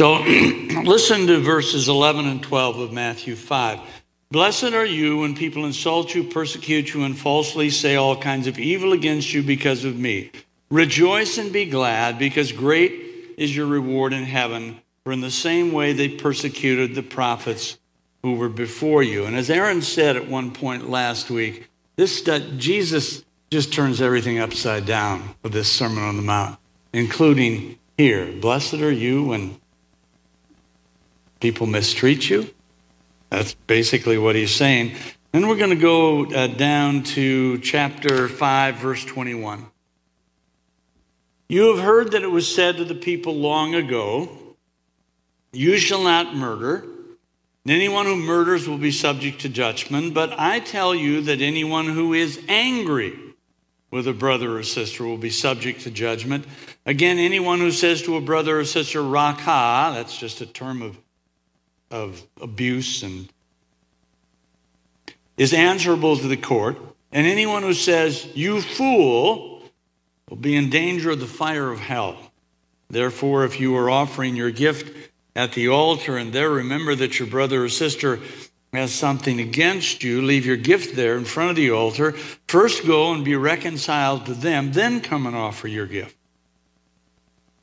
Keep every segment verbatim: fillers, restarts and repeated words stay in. So listen to verses eleven and twelve of Matthew five. Blessed are you when people insult you, persecute you, and falsely say all kinds of evil against you because of me. Rejoice and be glad, because great is your reward in heaven. For in the same way they persecuted the prophets who were before you. And as Aaron said at one point last week, this that Jesus just turns everything upside down with this Sermon on the Mount, including here. Blessed are you when people mistreat you. That's basically what he's saying. Then we're going to go uh, down to chapter five, verse twenty-one. You have heard that it was said to the people long ago, you shall not murder. And anyone who murders will be subject to judgment. But I tell you that anyone who is angry with a brother or sister will be subject to judgment. Again, anyone who says to a brother or sister, Rakha, that's just a term of of abuse, and is answerable to the court. And anyone who says, you fool, will be in danger of the fire of hell. Therefore, if you are offering your gift at the altar and there remember that your brother or sister has something against you, leave your gift there in front of the altar. First go and be reconciled to them, then come and offer your gift.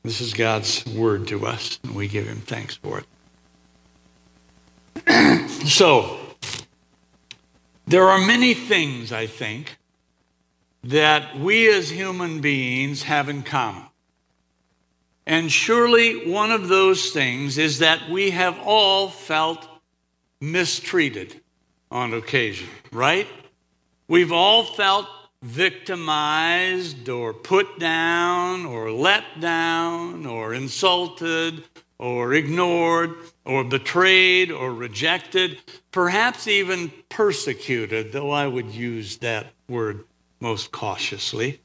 This is God's word to us, and we give him thanks for it. So, there are many things, I think, that we as human beings have in common. And surely one of those things is that we have all felt mistreated on occasion, right? We've all felt victimized or put down or let down or insulted or ignored, or betrayed, or rejected, perhaps even persecuted, though I would use that word most cautiously.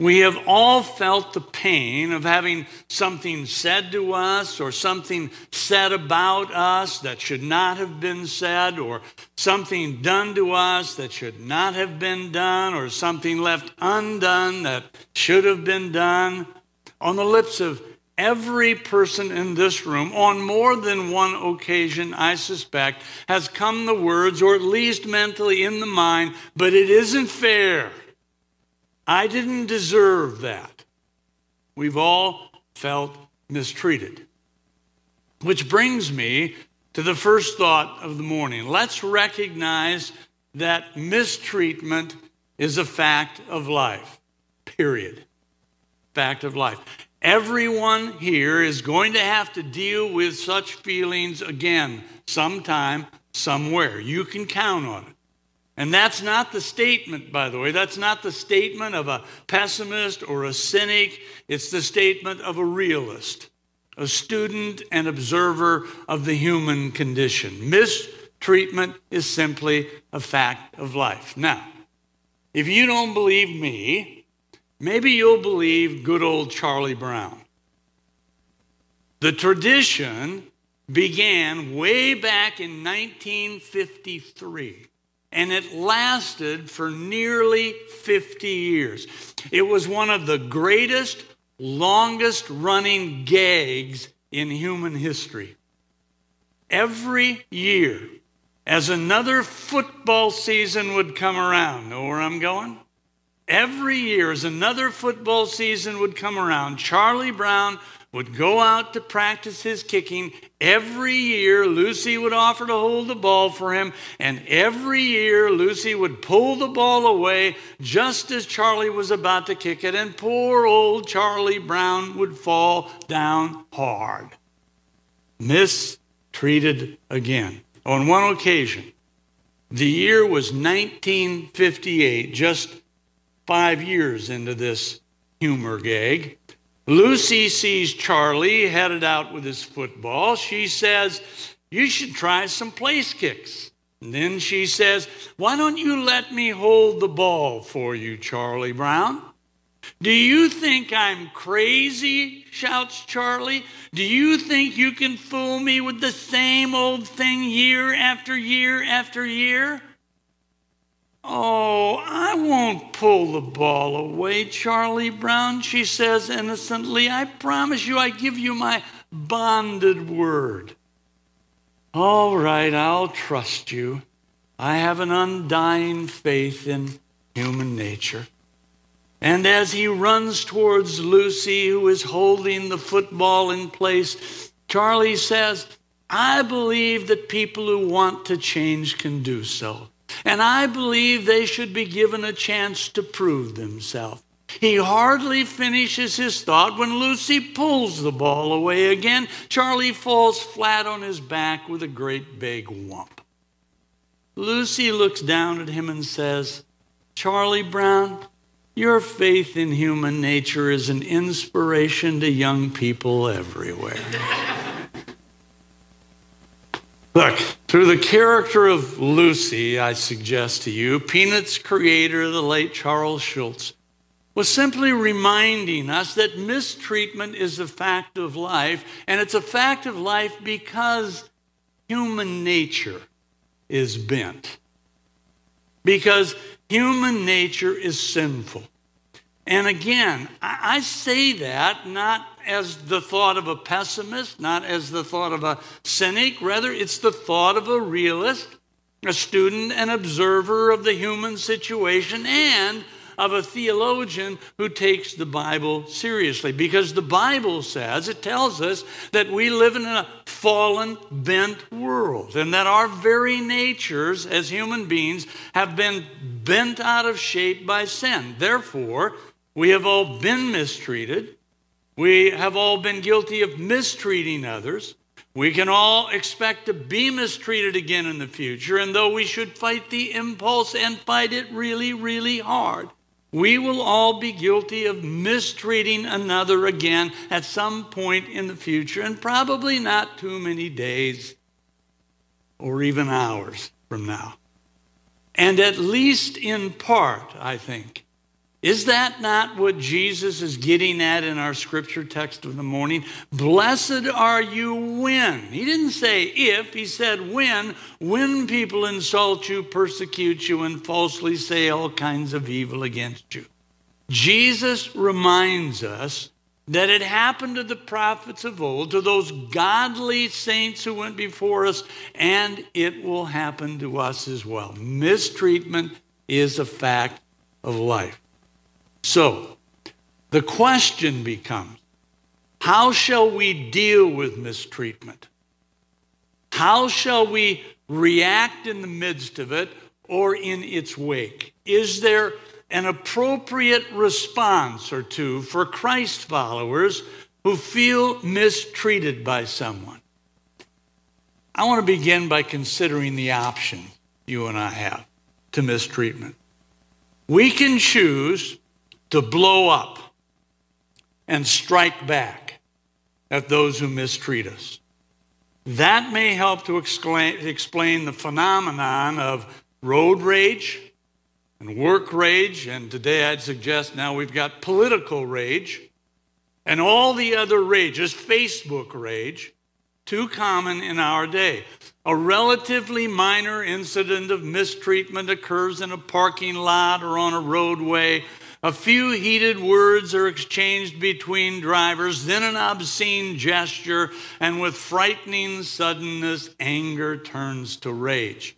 We have all felt the pain of having something said to us, or something said about us that should not have been said, or something done to us that should not have been done, or something left undone that should have been done. On the lips of every person in this room, on more than one occasion, I suspect, has come the words, or at least mentally in the mind, but it isn't fair. I didn't deserve that. We've all felt mistreated. Which brings me to the first thought of the morning. Let's recognize that mistreatment is a fact of life, period. Fact of life. Everyone here is going to have to deal with such feelings again, sometime, somewhere. You can count on it. And that's not the statement, by the way. That's not the statement of a pessimist or a cynic. It's the statement of a realist, a student and observer of the human condition. Mistreatment is simply a fact of life. Now, if you don't believe me, maybe you'll believe good old Charlie Brown. The tradition began way back in nineteen fifty-three, and it lasted for nearly fifty years. It was one of the greatest, longest-running gags in human history. Every year, as another football season would come around, know where I'm going? Every year, as another football season would come around, Charlie Brown would go out to practice his kicking. Every year, Lucy would offer to hold the ball for him. And every year, Lucy would pull the ball away just as Charlie was about to kick it. And poor old Charlie Brown would fall down hard. Mistreated again. On one occasion, the year was nineteen fifty-eight, just five years into this humor gag. Lucy sees Charlie headed out with his football. She says, you should try some place kicks. And then she says, why don't you let me hold the ball for you, Charlie Brown? Do you think I'm crazy? Shouts Charlie. Do you think you can fool me with the same old thing year after year after year? Oh, I won't pull the ball away, Charlie Brown, she says innocently. I promise you I give you my bonded word. All right, I'll trust you. I have an undying faith in human nature. And as he runs towards Lucy, who is holding the football in place, Charlie says, I believe that people who want to change can do so. And I believe they should be given a chance to prove themselves. He hardly finishes his thought when Lucy pulls the ball away again. Charlie falls flat on his back with a great big whomp. Lucy looks down at him and says, Charlie Brown, your faith in human nature is an inspiration to young people everywhere. Look, through the character of Lucy, I suggest to you, Peanuts creator, the late Charles Schulz, was simply reminding us that mistreatment is a fact of life, and it's a fact of life because human nature is bent. Because human nature is sinful. And again, I say that not as the thought of a pessimist, not as the thought of a cynic. Rather, it's the thought of a realist, a student and observer of the human situation, and of a theologian who takes the Bible seriously. Because the Bible says, it tells us that we live in a fallen, bent world, and that our very natures as human beings have been bent out of shape by sin. Therefore, we have all been mistreated. We have all been guilty of mistreating others. We can all expect to be mistreated again in the future, and though we should fight the impulse and fight it really, really hard, we will all be guilty of mistreating another again at some point in the future, and probably not too many days or even hours from now. And at least in part, I think, is that not what Jesus is getting at in our scripture text of the morning? Blessed are you when. He didn't say if, he said when. When people insult you, persecute you, and falsely say all kinds of evil against you. Jesus reminds us that it happened to the prophets of old, to those godly saints who went before us, and it will happen to us as well. Mistreatment is a fact of life. So, the question becomes, how shall we deal with mistreatment? How shall we react in the midst of it or in its wake? Is there an appropriate response or two for Christ followers who feel mistreated by someone? I want to begin by considering the option you and I have to mistreatment. We can choose to blow up and strike back at those who mistreat us. That may help to explain the phenomenon of road rage and work rage, and today I'd suggest now we've got political rage and all the other rages, Facebook rage, too common in our day. A relatively minor incident of mistreatment occurs in a parking lot or on a roadway. A few heated words are exchanged between drivers, then an obscene gesture, and with frightening suddenness, anger turns to rage.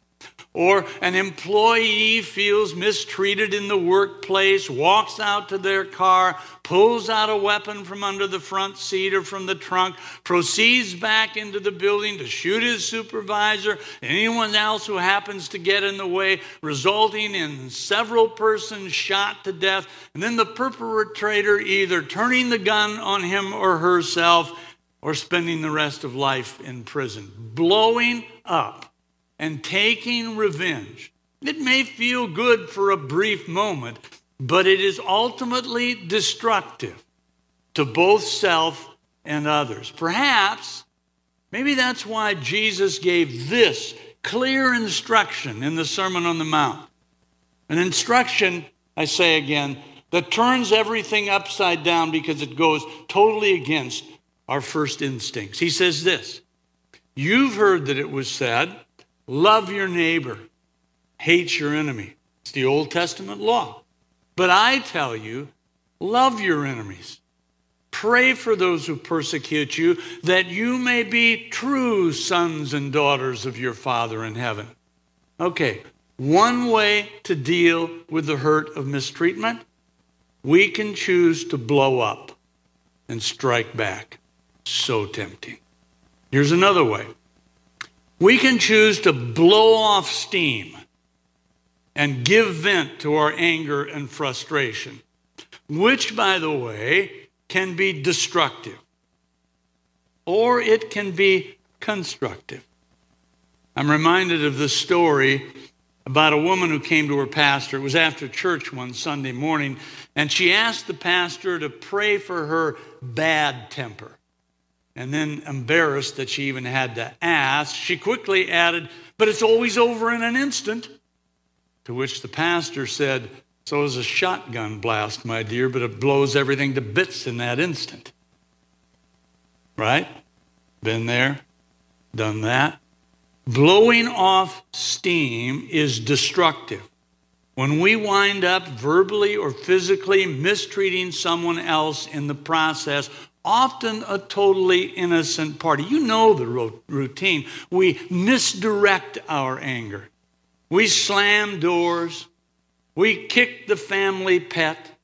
Or an employee feels mistreated in the workplace, walks out to their car, pulls out a weapon from under the front seat or from the trunk, proceeds back into the building to shoot his supervisor, anyone else who happens to get in the way, resulting in several persons shot to death, and then the perpetrator either turning the gun on him or herself or spending the rest of life in prison. Blowing up and taking revenge. It may feel good for a brief moment, but it is ultimately destructive to both self and others. Perhaps, maybe that's why Jesus gave this clear instruction in the Sermon on the Mount. An instruction, I say again, that turns everything upside down because it goes totally against our first instincts. He says this, you've heard that it was said, love your neighbor, hate your enemy. It's the Old Testament law. But I tell you, love your enemies. pray for those who persecute you, that you may be true sons and daughters of your Father in heaven. Okay, one way to deal with the hurt of mistreatment, we can choose to blow up and strike back. So tempting. Here's another way. We can choose to blow off steam and give vent to our anger and frustration, which, by the way, can be destructive, or it can be constructive. I'm reminded of this story about a woman who came to her pastor. It was after church one Sunday morning, and she asked the pastor to pray for her bad temper. And then, embarrassed that she even had to ask, she quickly added, "But it's always over in an instant." To which the pastor said, "So is a shotgun blast, my dear, but it blows everything to bits in that instant." Right? Been there, done that. Blowing off steam is destructive. When we wind up verbally or physically mistreating someone else in the process, often a totally innocent party. You know the routine. We misdirect our anger. We slam doors. We kick the family pet.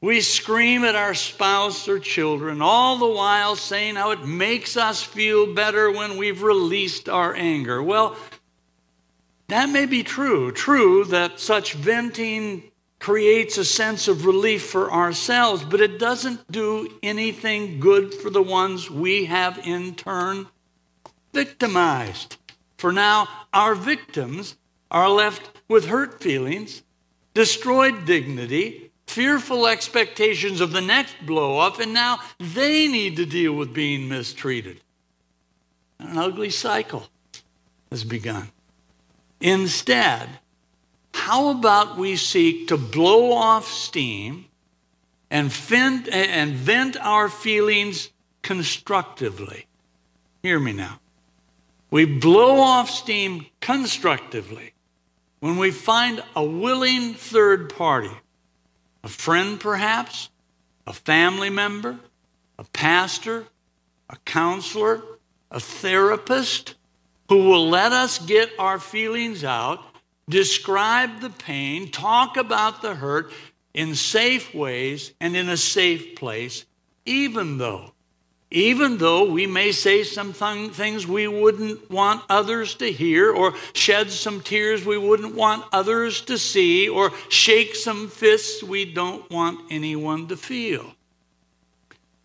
We scream at our spouse or children, all the while saying how it makes us feel better when we've released our anger. Well, that may be true. True that such venting creates a sense of relief for ourselves, but it doesn't do anything good for the ones we have in turn victimized. For now, our victims are left with hurt feelings, destroyed dignity, fearful expectations of the next blow-up, and now they need to deal with being mistreated. An ugly cycle has begun. Instead, how about we seek to blow off steam and vent, and vent our feelings constructively? Hear me now. We blow off steam constructively when we find a willing third party. A friend, perhaps, a family member, a pastor, a counselor, a therapist, who will let us get our feelings out, describe the pain, talk about the hurt in safe ways and in a safe place, even though, even though we may say some th- things we wouldn't want others to hear, or shed some tears we wouldn't want others to see, or shake some fists we don't want anyone to feel.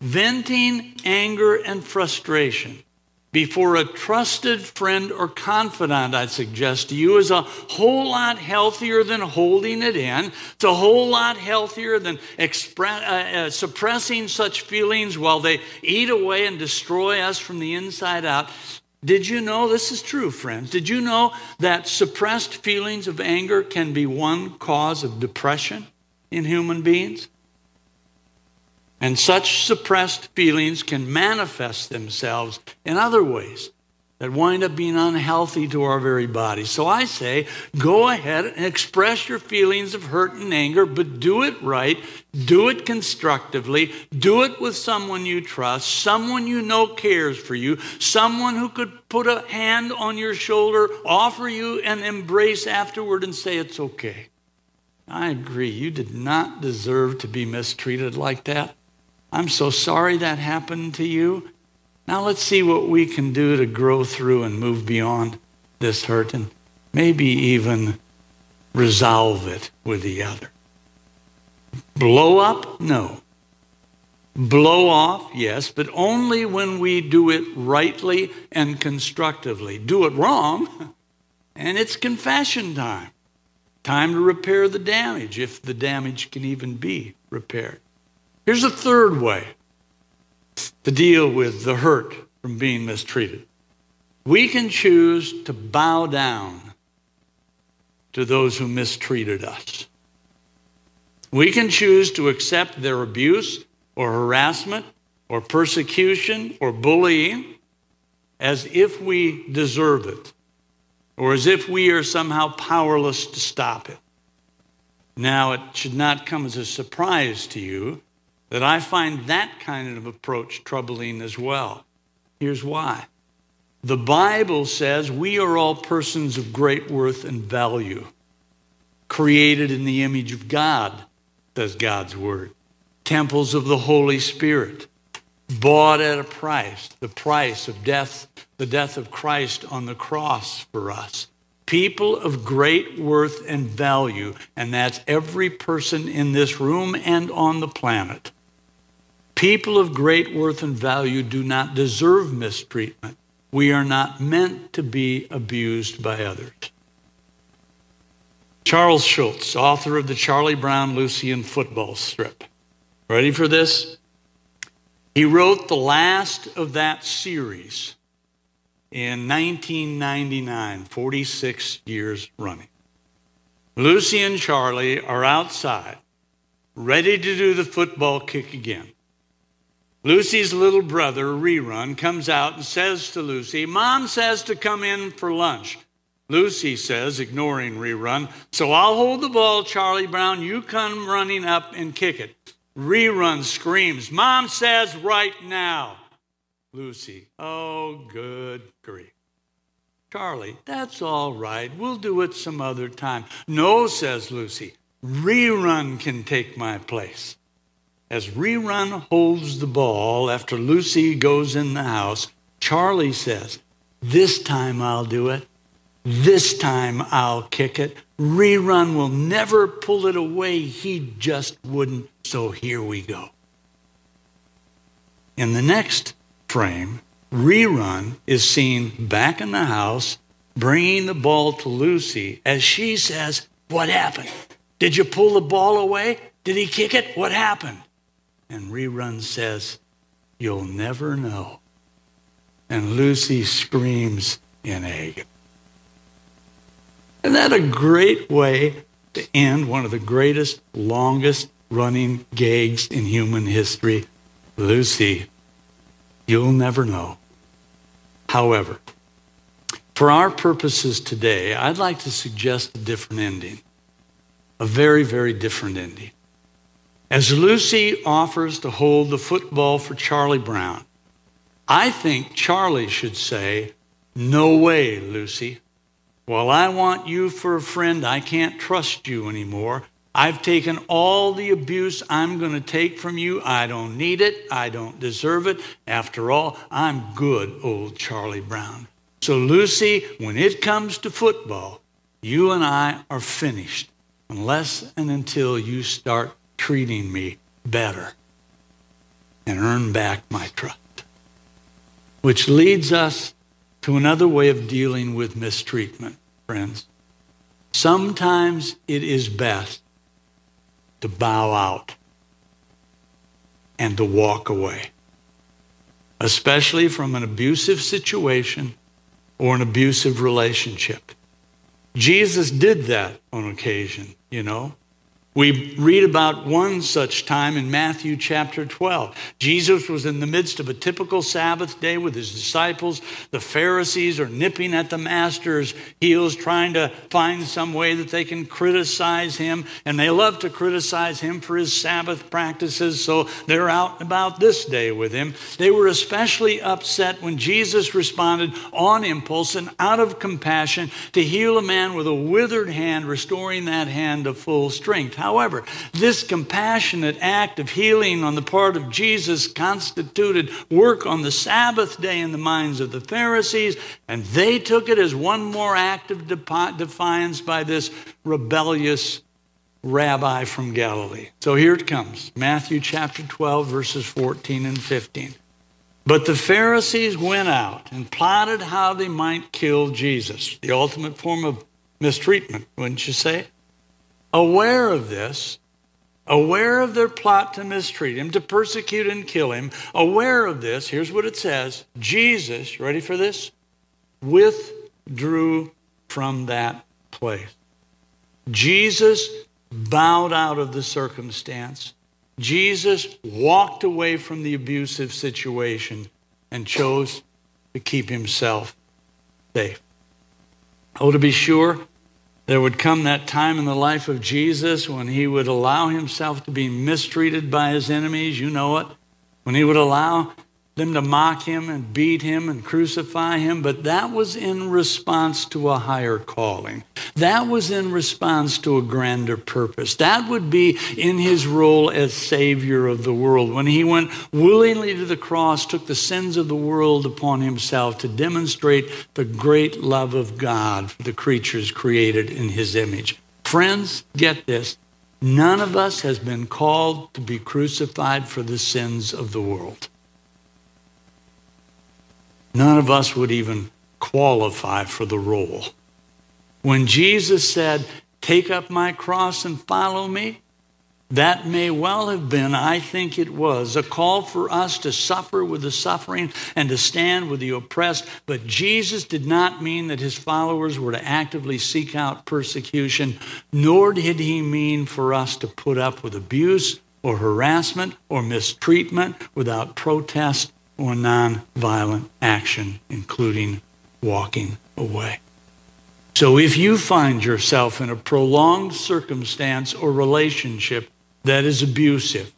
Venting anger and frustration before a trusted friend or confidant, I'd suggest to you, is a whole lot healthier than holding it in. It's a whole lot healthier than express, uh, uh, suppressing such feelings while they eat away and destroy us from the inside out. Did you know, this is true, friends, did you know that suppressed feelings of anger can be one cause of depression in human beings? And such suppressed feelings can manifest themselves in other ways that wind up being unhealthy to our very bodies. So I say, go ahead and express your feelings of hurt and anger, but do it right, do it constructively, do it with someone you trust, someone you know cares for you, someone who could put a hand on your shoulder, offer you an embrace afterward and say, "It's okay. I agree, you did not deserve to be mistreated like that. I'm so sorry that happened to you. Now let's see what we can do to grow through and move beyond this hurt and maybe even resolve it with the other." Blow up? No. Blow off? Yes, but only when we do it rightly and constructively. Do it wrong, and it's confession time. Time to repair the damage, if the damage can even be repaired. Here's a third way to deal with the hurt from being mistreated. We can choose to bow down to those who mistreated us. We can choose to accept their abuse or harassment or persecution or bullying as if we deserve it, or as if we are somehow powerless to stop it. Now, it should not come as a surprise to you that I find that kind of approach troubling as well. Here's why. The Bible says we are all persons of great worth and value, created in the image of God, says God's word, temples of the Holy Spirit, bought at a price, the price of death, the death of Christ on the cross for us. People of great worth and value, and that's every person in this room and on the planet. People of great worth and value do not deserve mistreatment. We are not meant to be abused by others. Charles Schulz, author of the Charlie Brown, Lucy, and football strip. Ready for this? He wrote the last of that series in nineteen ninety-nine, forty-six years running. Lucy and Charlie are outside, ready to do the football kick again. Lucy's little brother, Rerun, comes out and says to Lucy, "Mom says to come in for lunch." Lucy says, ignoring Rerun, "So I'll hold the ball, Charlie Brown. You come running up and kick it." Rerun screams, "Mom says right now." Lucy, "Oh, good grief." Charlie, "That's all right. We'll do it some other time." "No," says Lucy. "Rerun can take my place." As Rerun holds the ball after Lucy goes in the house, Charlie says, "This time I'll do it. This time I'll kick it. Rerun will never pull it away. He just wouldn't. So here we go." In the next frame, Rerun is seen back in the house, bringing the ball to Lucy as she says, "What happened? Did you pull the ball away? Did he kick it? What happened?" And Rerun says, "You'll never know." And Lucy screams in agony. Isn't that a great way to end one of the greatest, longest running gags in human history? Lucy, you'll never know. However, for our purposes today, I'd like to suggest a different ending, a very, very different ending. As Lucy offers to hold the football for Charlie Brown, I think Charlie should say, "No way, Lucy. While I want you for a friend, I can't trust you anymore. I've taken all the abuse I'm going to take from you. I don't need it. I don't deserve it. After all, I'm good old Charlie Brown. So, Lucy, when it comes to football, you and I are finished unless and until you start treating me better and earn back my trust." Which leads us to another way of dealing with mistreatment, friends. Sometimes it is best to bow out and to walk away, especially from an abusive situation or an abusive relationship. Jesus did that on occasion, you know. We read about one such time in Matthew chapter twelve. Jesus was in the midst of a typical Sabbath day with his disciples. The Pharisees are nipping at the master's heels, trying to find some way that they can criticize him. And they love to criticize him for his Sabbath practices, so they're out and about this day with him. They were especially upset when Jesus responded on impulse and out of compassion to heal a man with a withered hand, restoring that hand to full strength. However, this compassionate act of healing on the part of Jesus constituted work on the Sabbath day in the minds of the Pharisees, and they took it as one more act of defiance by this rebellious rabbi from Galilee. So here it comes, Matthew chapter twelve, verses fourteen and fifteen. "But the Pharisees went out and plotted how they might kill Jesus," the ultimate form of mistreatment, wouldn't you say? "Aware of this, aware of their plot to mistreat him, to persecute and kill him, aware of this," here's what it says, "Jesus," ready for this, "withdrew from that place." Jesus bowed out of the circumstance. Jesus walked away from the abusive situation and chose to keep himself safe. Oh, to be sure, There would come that time in the life of Jesus when he would allow himself to be mistreated by his enemies. You know it. When he would allow them to mock him and beat him and crucify him. But that was in response to a higher calling. That was in response to a grander purpose. That would be in his role as Savior of the world. When he went willingly to the cross, took the sins of the world upon himself to demonstrate the great love of God for the creatures created in his image. Friends, get this. None of us has been called to be crucified for the sins of the world. None of us would even qualify for the role. When Jesus said, "Take up my cross and follow me," that may well have been, I think it was, a call for us to suffer with the suffering and to stand with the oppressed. But Jesus did not mean that his followers were to actively seek out persecution, nor did he mean for us to put up with abuse or harassment or mistreatment without protest or nonviolent action, including walking away. So if you find yourself in a prolonged circumstance or relationship that is abusive,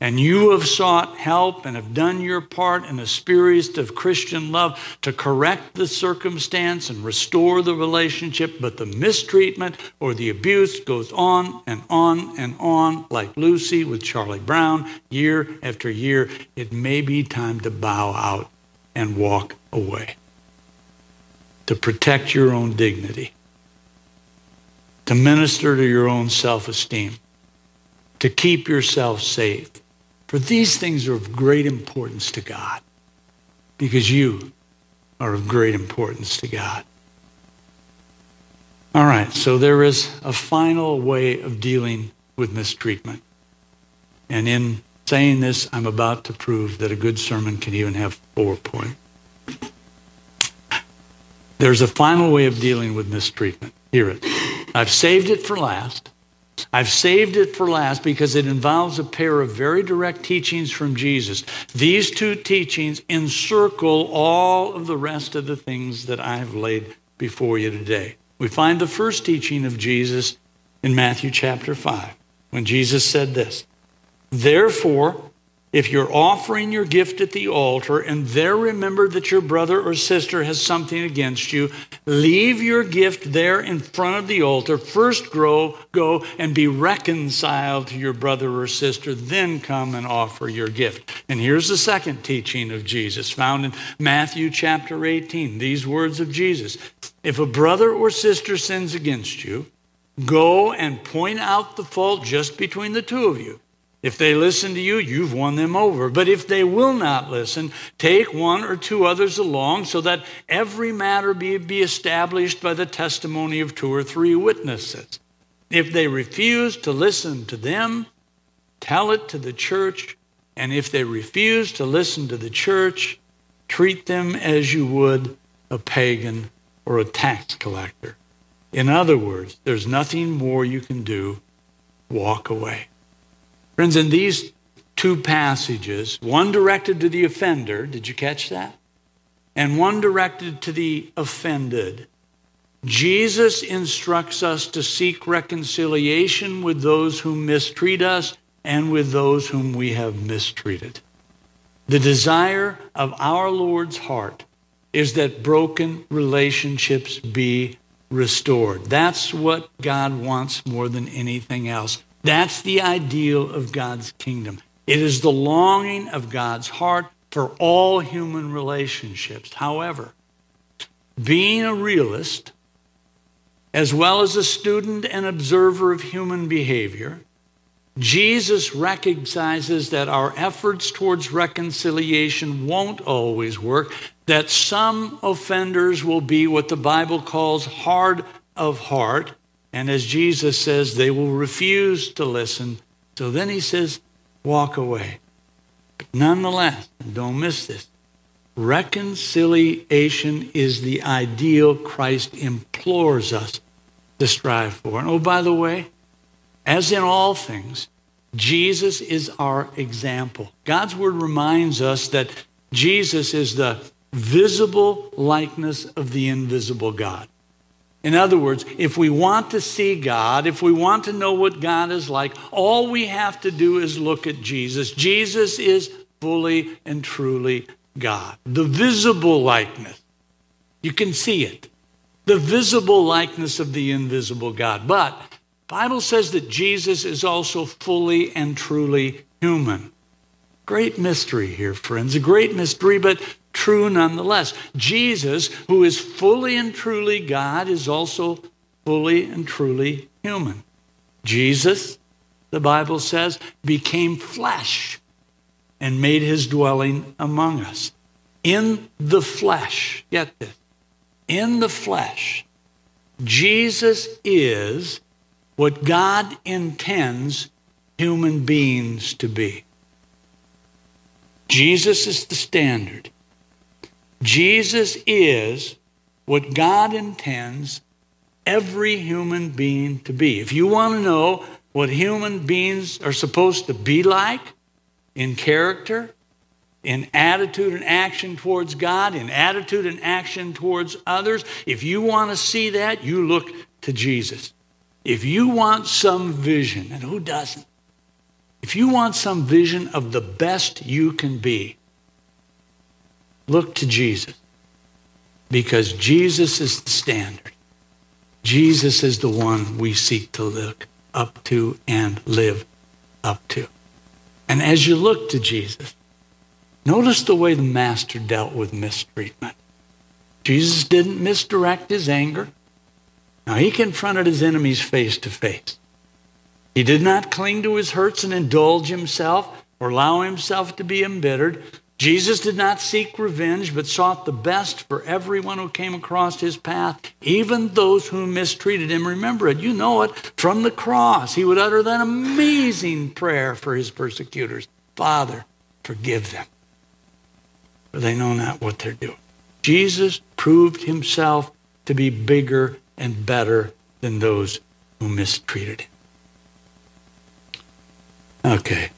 and you have sought help and have done your part in a spirit of Christian love to correct the circumstance and restore the relationship, but the mistreatment or the abuse goes on and on and on, like Lucy with Charlie Brown, year after year, it may be time to bow out and walk away. To protect your own dignity, to minister to your own self-esteem, to keep yourself safe. For these things are of great importance to God, because you are of great importance to God. All right, so there is a final way of dealing with mistreatment. And in saying this, I'm about to prove that a good sermon can even have four points. There's a final way of dealing with mistreatment. Hear it. I've saved it for last. I've saved it for last because it involves a pair of very direct teachings from Jesus. These two teachings encircle all of the rest of the things that I've laid before you today. We find the first teaching of Jesus in Matthew chapter five, when Jesus said this, "Therefore, if you're offering your gift at the altar and there remember that your brother or sister has something against you, leave your gift there in front of the altar. First go, go and be reconciled to your brother or sister, then come and offer your gift." And here's the second teaching of Jesus found in Matthew chapter eighteen. These words of Jesus, "If a brother or sister sins against you, go and point out the fault just between the two of you. If they listen to you, you've won them over. But if they will not listen, take one or two others along so that every matter be, be established by the testimony of two or three witnesses. If they refuse to listen to them, tell it to the church. And if they refuse to listen to the church, treat them as you would a pagan or a tax collector." In other words, there's nothing more you can do. Walk away. Friends, in these two passages, one directed to the offender, did you catch that? And one directed to the offended. Jesus instructs us to seek reconciliation with those who mistreat us and with those whom we have mistreated. The desire of our Lord's heart is that broken relationships be restored. That's what God wants more than anything else. That's the ideal of God's kingdom. It is the longing of God's heart for all human relationships. However, being a realist, as well as a student and observer of human behavior, Jesus recognizes that our efforts towards reconciliation won't always work, that some offenders will be what the Bible calls hard of heart. And as Jesus says, they will refuse to listen. So then he says, walk away. But nonetheless, and don't miss this, reconciliation is the ideal Christ implores us to strive for. And oh, by the way, as in all things, Jesus is our example. God's word reminds us that Jesus is the visible likeness of the invisible God. In other words, if we want to see God, if we want to know what God is like, all we have to do is look at Jesus. Jesus is fully and truly God. The visible likeness. You can see it. The visible likeness of the invisible God. But the Bible says that Jesus is also fully and truly human. Great mystery here, friends. A great mystery, but true nonetheless. Jesus, who is fully and truly God, is also fully and truly human. Jesus, the Bible says, became flesh and made his dwelling among us. In the flesh, get this, in the flesh, Jesus is what God intends human beings to be. Jesus is the standard. Jesus is what God intends every human being to be. If you want to know what human beings are supposed to be like in character, in attitude and action towards God, in attitude and action towards others, if you want to see that, you look to Jesus. If you want some vision, and who doesn't? If you want some vision of the best you can be, look to Jesus, because Jesus is the standard. Jesus is the one we seek to look up to and live up to. And as you look to Jesus, notice the way the Master dealt with mistreatment. Jesus didn't misdirect his anger. Now, he confronted his enemies face to face. He did not cling to his hurts and indulge himself or allow himself to be embittered. Jesus did not seek revenge, but sought the best for everyone who came across his path, even those who mistreated him. Remember it, you know it, from the cross. He would utter that amazing prayer for his persecutors. Father, forgive them, for they know not what they're doing. Jesus proved himself to be bigger and better than those who mistreated him. Okay.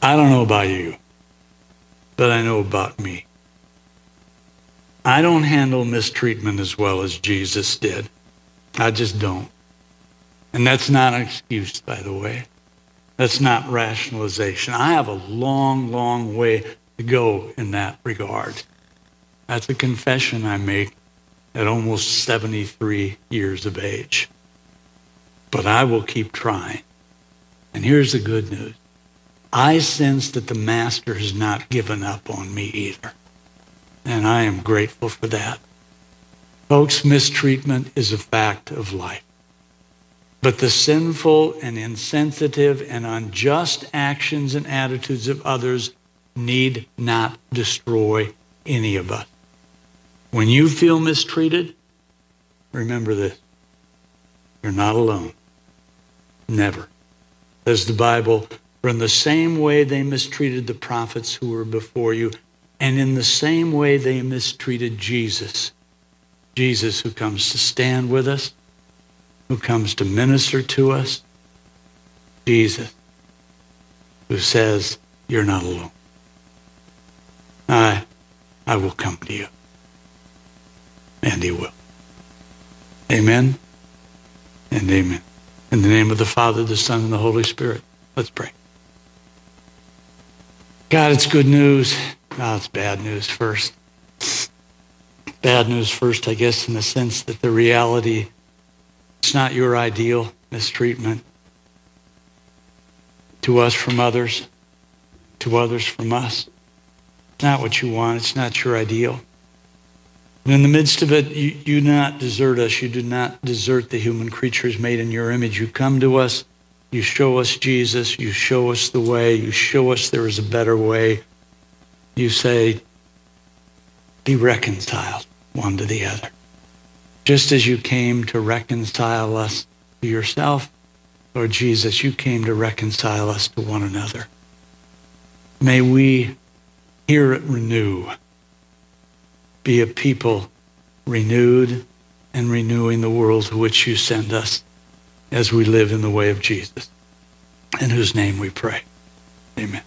I don't know about you, but I know about me. I don't handle mistreatment as well as Jesus did. I just don't. And that's not an excuse, by the way. That's not rationalization. I have a long, long way to go in that regard. That's a confession I make at almost seventy-three years of age. But I will keep trying. And here's the good news. I sense that the Master has not given up on me either. And I am grateful for that. Folks, mistreatment is a fact of life. But the sinful and insensitive and unjust actions and attitudes of others need not destroy any of us. When you feel mistreated, remember this. You're not alone. Never. Says the Bible, for in the same way they mistreated the prophets who were before you, and in the same way they mistreated Jesus. Jesus who comes to stand with us, who comes to minister to us. Jesus who says, you're not alone. I, I will come to you. And he will. Amen and amen. In the name of the Father, the Son, and the Holy Spirit. Let's pray. God, it's good news. No, it's bad news first. Bad news first, I guess, in the sense that the reality, it's not your ideal mistreatment to us from others, to others from us. It's not what you want. It's not your ideal. And in the midst of it, you, you do not desert us. You do not desert the human creatures made in your image. You come to us. You show us Jesus. You show us the way. You show us there is a better way. You say, be reconciled one to the other. Just as you came to reconcile us to yourself, Lord Jesus, you came to reconcile us to one another. May we hear it renew. Be a people renewed and renewing the world to which you send us, as we live in the way of Jesus, in whose name we pray. Amen.